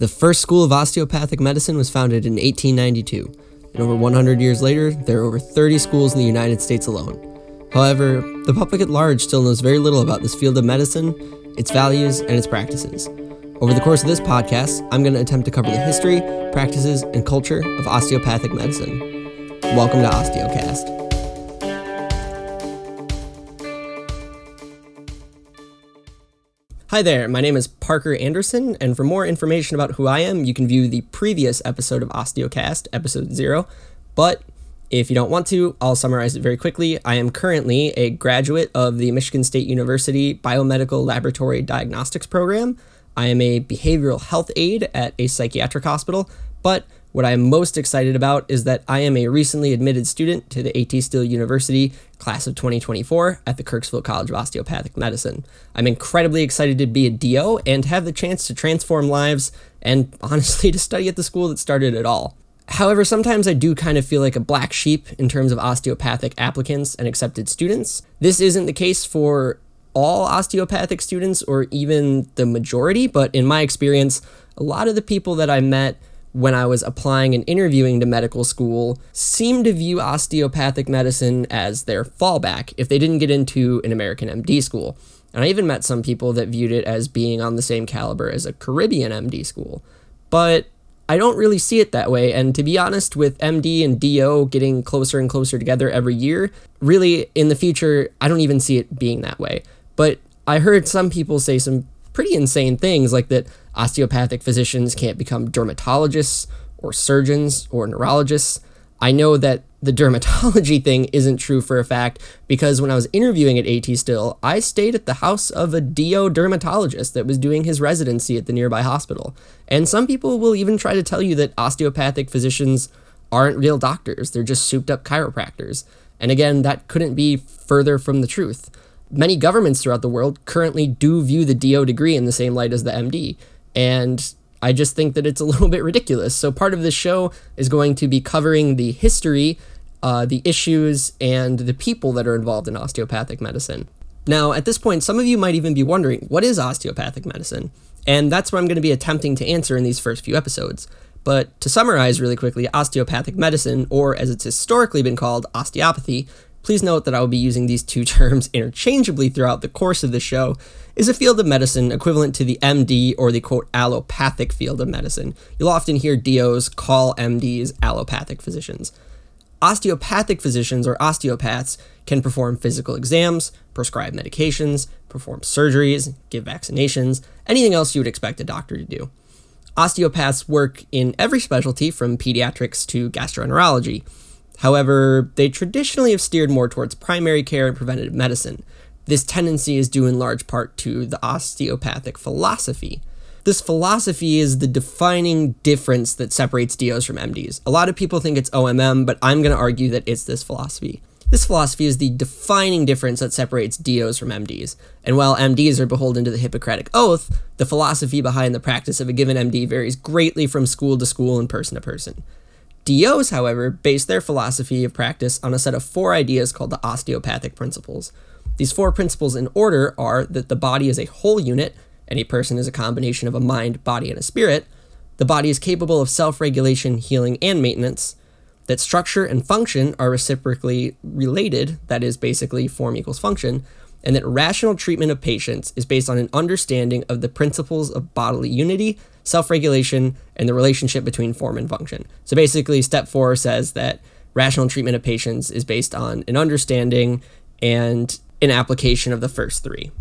The first school of osteopathic medicine was founded in 1892, and over 100 years later, there are over 30 schools in the United States alone. However, the public at large still knows very little about this field of medicine, its values, and its practices. Over the course of this podcast, I'm going to attempt to cover the history, practices, and culture of osteopathic medicine. Welcome to OsteoCast. Hi there, my name is Parker Anderson, and for more information about who I am, you can view the previous episode of OsteoCast, episode 0, but if you don't want to, I'll summarize it very quickly. I am currently a graduate of the Michigan State University Biomedical Laboratory Diagnostics Program. I am a behavioral health aide at a psychiatric hospital, but what I am most excited about is that I am a recently admitted student to the A.T. Still University class of 2024 at the Kirksville College of Osteopathic Medicine. I'm incredibly excited to be a DO and have the chance to transform lives and honestly to study at the school that started it all. However, sometimes I do kind of feel like a black sheep in terms of osteopathic applicants and accepted students. This isn't the case for all osteopathic students or even the majority, but in my experience, a lot of the people that I met when I was applying and interviewing to medical school seemed to view osteopathic medicine as their fallback if they didn't get into an American MD school. And I even met some people that viewed it as being on the same caliber as a Caribbean MD school. But I don't really see it that way, and to be honest, with MD and DO getting closer and closer together every year, really, in the future, I don't even see it being that way. But I heard some people say some pretty insane things, like that osteopathic physicians can't become dermatologists or surgeons or neurologists. I know that the dermatology thing isn't true for a fact, because when I was interviewing at A.T. Still, I stayed at the house of a DO dermatologist that was doing his residency at the nearby hospital. And some people will even try to tell you that osteopathic physicians aren't real doctors, they're just souped-up chiropractors. And again, that couldn't be further from the truth. Many governments throughout the world currently do view the DO degree in the same light as the MD, and I just think that it's a little bit ridiculous. So part of this show is going to be covering the history, the issues, and the people that are involved in osteopathic medicine. Now, at this point, some of you might even be wondering, what is osteopathic medicine? And that's what I'm going to be attempting to answer in these first few episodes. But to summarize really quickly, osteopathic medicine, or as it's historically been called, osteopathy, please note that I will be using these two terms interchangeably throughout the course of the show, is a field of medicine equivalent to the MD or the, quote, allopathic field of medicine. You'll often hear DOs call MDs allopathic physicians. Osteopathic physicians, or osteopaths, can perform physical exams, prescribe medications, perform surgeries, give vaccinations, anything else you would expect a doctor to do. Osteopaths work in every specialty from pediatrics to gastroenterology. However, they traditionally have steered more towards primary care and preventative medicine. This tendency is due in large part to the osteopathic philosophy. This philosophy is the defining difference that separates DOs from MDs. A lot of people think it's OMM, but I'm going to argue that it's this philosophy. This philosophy is the defining difference that separates DOs from MDs. And while MDs are beholden to the Hippocratic Oath, the philosophy behind the practice of a given MD varies greatly from school to school and person to person. DOs, however, base their philosophy of practice on a set of four ideas called the osteopathic principles. These four principles in order are that the body is a whole unit, and a person is a combination of a mind, body, and a spirit. The body is capable of self-regulation, healing, and maintenance. That structure and function are reciprocally related, that is basically form equals function, and that rational treatment of patients is based on an understanding of the principles of bodily unity, self-regulation, and the relationship between form and function. So basically, step 4 says that rational treatment of patients is based on an understanding and an application of the first 3.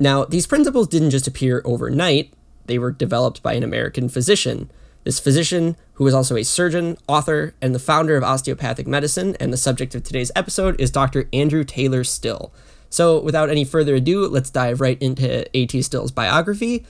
Now, these principles didn't just appear overnight. They were developed by an American physician. This physician, who was also a surgeon, author, and the founder of osteopathic medicine, and the subject of today's episode is Dr. Andrew Taylor Still. So without any further ado, let's dive right into A.T. Still's biography.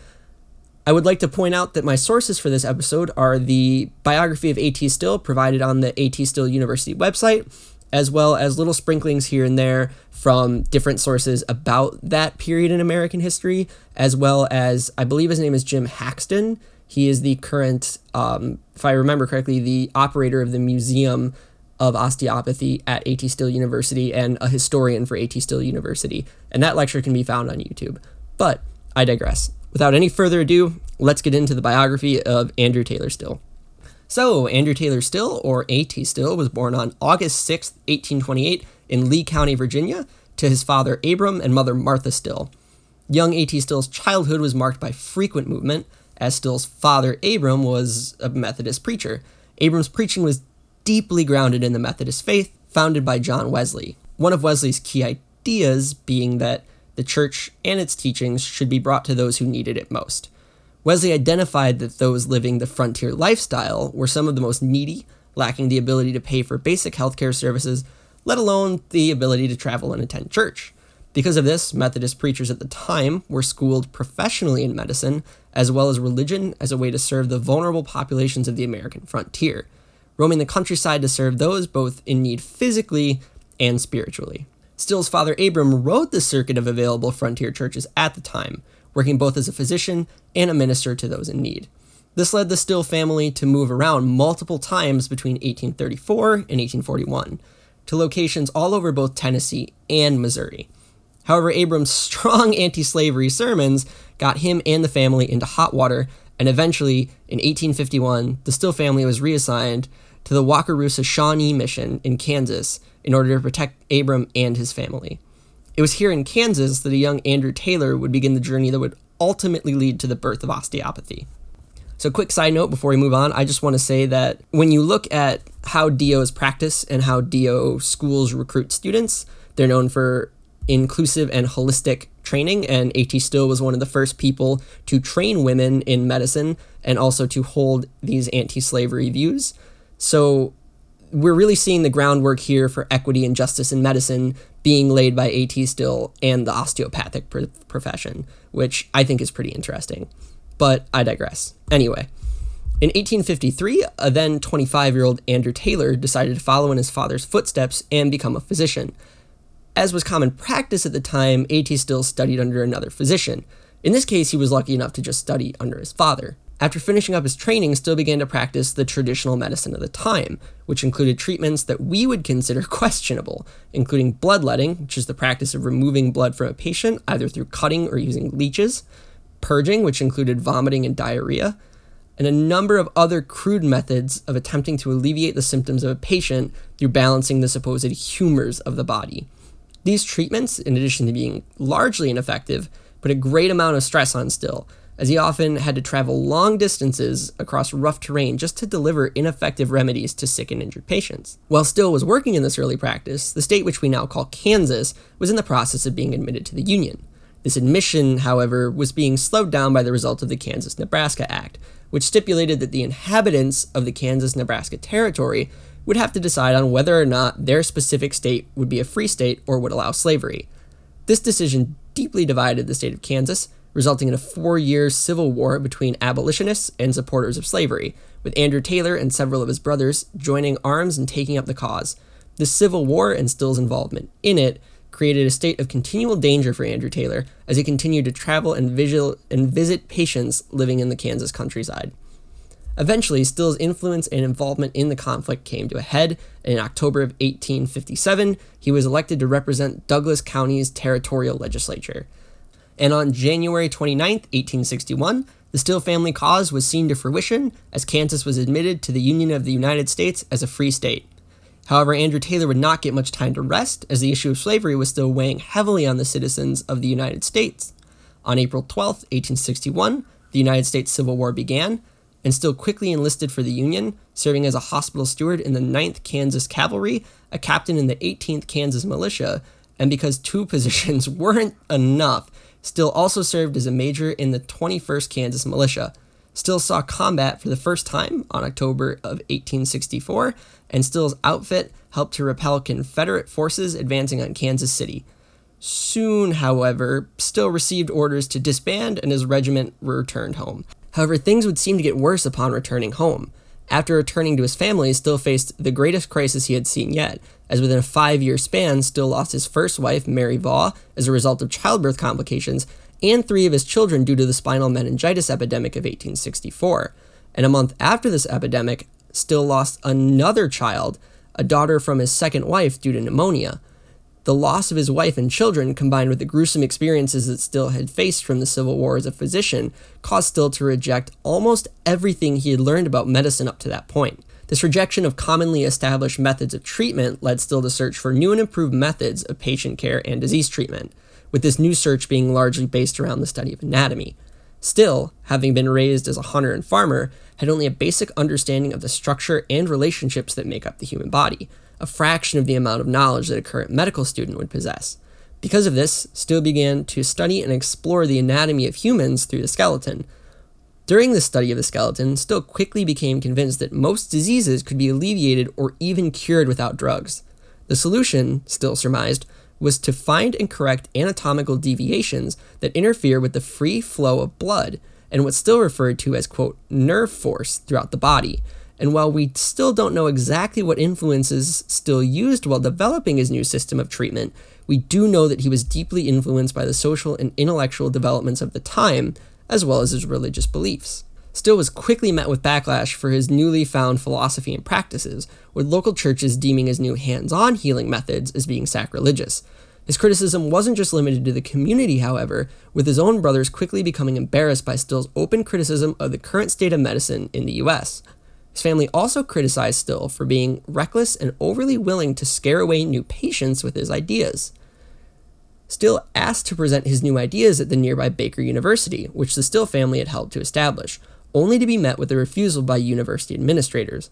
I would like to point out that my sources for this episode are the biography of A.T. Still provided on the A.T. Still University website, as well as little sprinklings here and there from different sources about that period in American history, as well as, I believe his name is Jim Haxton. He is the current, if I remember correctly, the operator of the Museum of Osteopathy at A.T. Still University and a historian for A.T. Still University. And that lecture can be found on YouTube. But I digress. Without any further ado, let's get into the biography of Andrew Taylor Still. So, Andrew Taylor Still, or A.T. Still, was born on August 6, 1828, in Lee County, Virginia, to his father Abram and mother Martha Still. Young A.T. Still's childhood was marked by frequent movement, as Still's father Abram was a Methodist preacher. Abram's preaching was deeply grounded in the Methodist faith, founded by John Wesley. One of Wesley's key ideas being that the church and its teachings should be brought to those who needed it most. Wesley identified that those living the frontier lifestyle were some of the most needy, lacking the ability to pay for basic healthcare services, let alone the ability to travel and attend church. Because of this, Methodist preachers at the time were schooled professionally in medicine, as well as religion, as a way to serve the vulnerable populations of the American frontier, roaming the countryside to serve those both in need physically and spiritually. Still's father Abram rode the circuit of available frontier churches at the time, working both as a physician and a minister to those in need. This led the Still family to move around multiple times between 1834 and 1841, to locations all over both Tennessee and Missouri. However, Abram's strong anti-slavery sermons got him and the family into hot water, and eventually, in 1851, the Still family was reassigned to the Wakarusa Shawnee Mission in Kansas in order to protect Abram and his family. It was here in Kansas that a young Andrew Taylor would begin the journey that would ultimately lead to the birth of osteopathy. So, quick side note before we move on, I just want to say that when you look at how DOs practice and how DO schools recruit students, they're known for inclusive and holistic training, and A.T. Still was one of the first people to train women in medicine and also to hold these anti-slavery views. So we're really seeing the groundwork here for equity and justice in medicine being laid by A.T. Still and the osteopathic profession, which I think is pretty interesting. But I digress. Anyway, in 1853, a then 25-year-old Andrew Taylor decided to follow in his father's footsteps and become a physician. As was common practice at the time, A.T. Still studied under another physician. In this case, he was lucky enough to just study under his father. After finishing up his training, Still began to practice the traditional medicine of the time, which included treatments that we would consider questionable, including bloodletting, which is the practice of removing blood from a patient, either through cutting or using leeches, purging, which included vomiting and diarrhea, and a number of other crude methods of attempting to alleviate the symptoms of a patient through balancing the supposed humors of the body. These treatments, in addition to being largely ineffective, put a great amount of stress on Still, as he often had to travel long distances across rough terrain just to deliver ineffective remedies to sick and injured patients. While Still was working in this early practice, the state which we now call Kansas was in the process of being admitted to the Union. This admission, however, was being slowed down by the result of the Kansas-Nebraska Act, which stipulated that the inhabitants of the Kansas-Nebraska territory would have to decide on whether or not their specific state would be a free state or would allow slavery. This decision deeply divided the state of Kansas, resulting in a four-year civil war between abolitionists and supporters of slavery, with Andrew Taylor and several of his brothers joining arms and taking up the cause. The Civil War and Still's involvement in it created a state of continual danger for Andrew Taylor as he continued to travel and visit patients living in the Kansas countryside. Eventually, Still's influence and involvement in the conflict came to a head, and in October of 1857, he was elected to represent Douglas County's territorial legislature. And on January 29, 1861, the Still family cause was seen to fruition as Kansas was admitted to the Union of the United States as a free state. However, Andrew Taylor would not get much time to rest, as the issue of slavery was still weighing heavily on the citizens of the United States. On April 12, 1861, the United States Civil War began, and Still quickly enlisted for the Union, serving as a hospital steward in the 9th Kansas Cavalry, a captain in the 18th Kansas Militia, and because two positions weren't enough, Still also served as a major in the 21st Kansas Militia. Still saw combat for the first time on October of 1864, and Still's outfit helped to repel Confederate forces advancing on Kansas City. Soon, however, Still received orders to disband, and his regiment returned home. However, things would seem to get worse upon returning home. After returning to his family, Still faced the greatest crisis he had seen yet, as within a 5-year span, Still lost his first wife, Mary Vaughan, as a result of childbirth complications, and 3 of his children due to the spinal meningitis epidemic of 1864. And a month after this epidemic, Still lost another child, a daughter from his second wife, due to pneumonia. The loss of his wife and children, combined with the gruesome experiences that Still had faced from the Civil War as a physician, caused Still to reject almost everything he had learned about medicine up to that point. This rejection of commonly established methods of treatment led Still to search for new and improved methods of patient care and disease treatment, with this new search being largely based around the study of anatomy. Still, having been raised as a hunter and farmer, had only a basic understanding of the structure and relationships that make up the human body, a fraction of the amount of knowledge that a current medical student would possess. Because of this, Still began to study and explore the anatomy of humans through the skeleton. During the study of the skeleton, Still quickly became convinced that most diseases could be alleviated or even cured without drugs. The solution, Still surmised, was to find and correct anatomical deviations that interfere with the free flow of blood and what's still referred to as, quote, nerve force throughout the body. And while we still don't know exactly what influences Still used while developing his new system of treatment, we do know that he was deeply influenced by the social and intellectual developments of the time, as well as his religious beliefs. Still was quickly met with backlash for his newly found philosophy and practices, with local churches deeming his new hands-on healing methods as being sacrilegious. His criticism wasn't just limited to the community, however, with his own brothers quickly becoming embarrassed by Still's open criticism of the current state of medicine in the US. His family also criticized Still for being reckless and overly willing to scare away new patients with his ideas. Still asked to present his new ideas at the nearby Baker University, which the Still family had helped to establish, only to be met with a refusal by university administrators.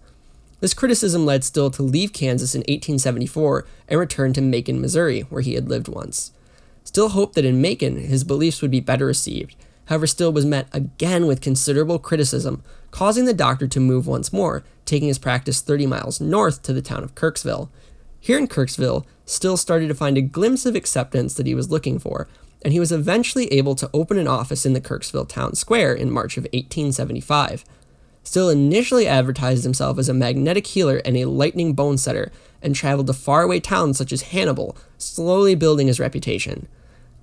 This criticism led Still to leave Kansas in 1874 and return to Macon, Missouri, where he had lived once. Still hoped that in Macon, his beliefs would be better received. However, Still was met again with considerable criticism, causing the doctor to move once more, taking his practice 30 miles north to the town of Kirksville. Here in Kirksville, Still started to find a glimpse of acceptance that he was looking for, and he was eventually able to open an office in the Kirksville Town Square in March of 1875. Still initially advertised himself as a magnetic healer and a lightning bone setter, and traveled to faraway towns such as Hannibal, slowly building his reputation.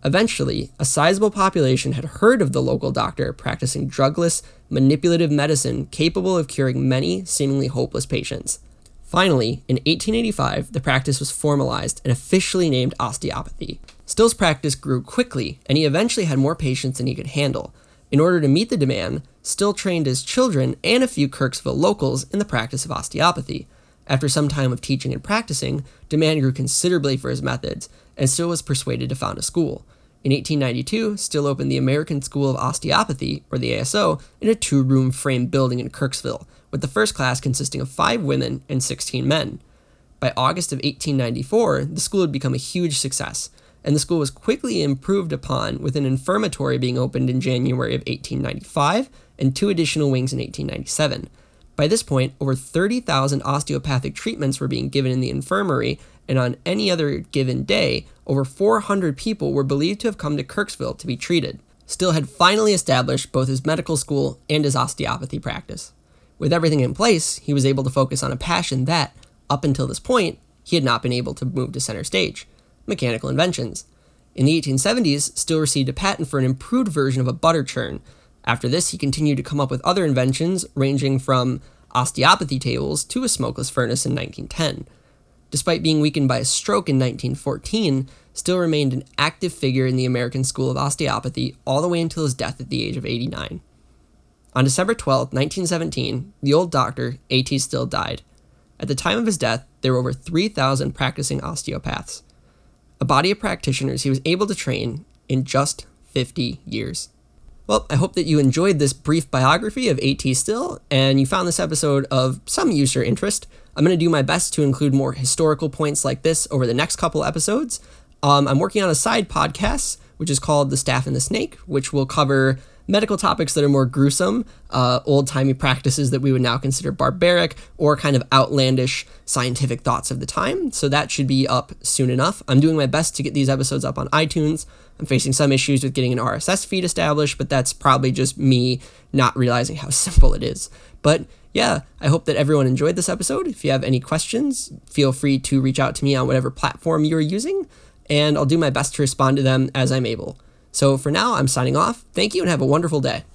Eventually, a sizable population had heard of the local doctor practicing drugless, manipulative medicine capable of curing many seemingly hopeless patients. Finally, in 1885, the practice was formalized and officially named osteopathy. Still's practice grew quickly, and he eventually had more patients than he could handle. In order to meet the demand, Still trained his children and a few Kirksville locals in the practice of osteopathy. After some time of teaching and practicing, demand grew considerably for his methods, and Still was persuaded to found a school. In 1892, Still opened the American School of Osteopathy, or the ASO, in a two-room frame building in Kirksville, with the first class consisting of 5 women and 16 men. By August of 1894, the school had become a huge success, and the school was quickly improved upon, with an infirmary being opened in January of 1895 and 2 additional wings in 1897. By this point, over 30,000 osteopathic treatments were being given in the infirmary, and on any other given day, over 400 people were believed to have come to Kirksville to be treated. Still had finally established both his medical school and his osteopathy practice. With everything in place, he was able to focus on a passion that, up until this point, he had not been able to move to center stage: mechanical inventions. In the 1870s, Still received a patent for an improved version of a butter churn. After this, he continued to come up with other inventions, ranging from osteopathy tables to a smokeless furnace in 1910. Despite being weakened by a stroke in 1914, Still remained an active figure in the American School of Osteopathy all the way until his death at the age of 89. On December 12, 1917, the old doctor, A.T. Still, died. At the time of his death, there were over 3,000 practicing osteopaths, a body of practitioners he was able to train in just 50 years. Well, I hope that you enjoyed this brief biography of A.T. Still, and you found this episode of some use or interest. I'm going to do my best to include more historical points like this over the next couple episodes. I'm working on a side podcast, which is called The Staff and the Snake, which will cover medical topics that are more gruesome, old-timey practices that we would now consider barbaric, or kind of outlandish scientific thoughts of the time. So that should be up soon enough. I'm doing my best to get these episodes up on iTunes. I'm facing some issues with getting an RSS feed established, but that's probably just me not realizing how simple it is. But yeah, I hope that everyone enjoyed this episode. If you have any questions, feel free to reach out to me on whatever platform you're using, and I'll do my best to respond to them as I'm able. So for now, I'm signing off. Thank you and have a wonderful day.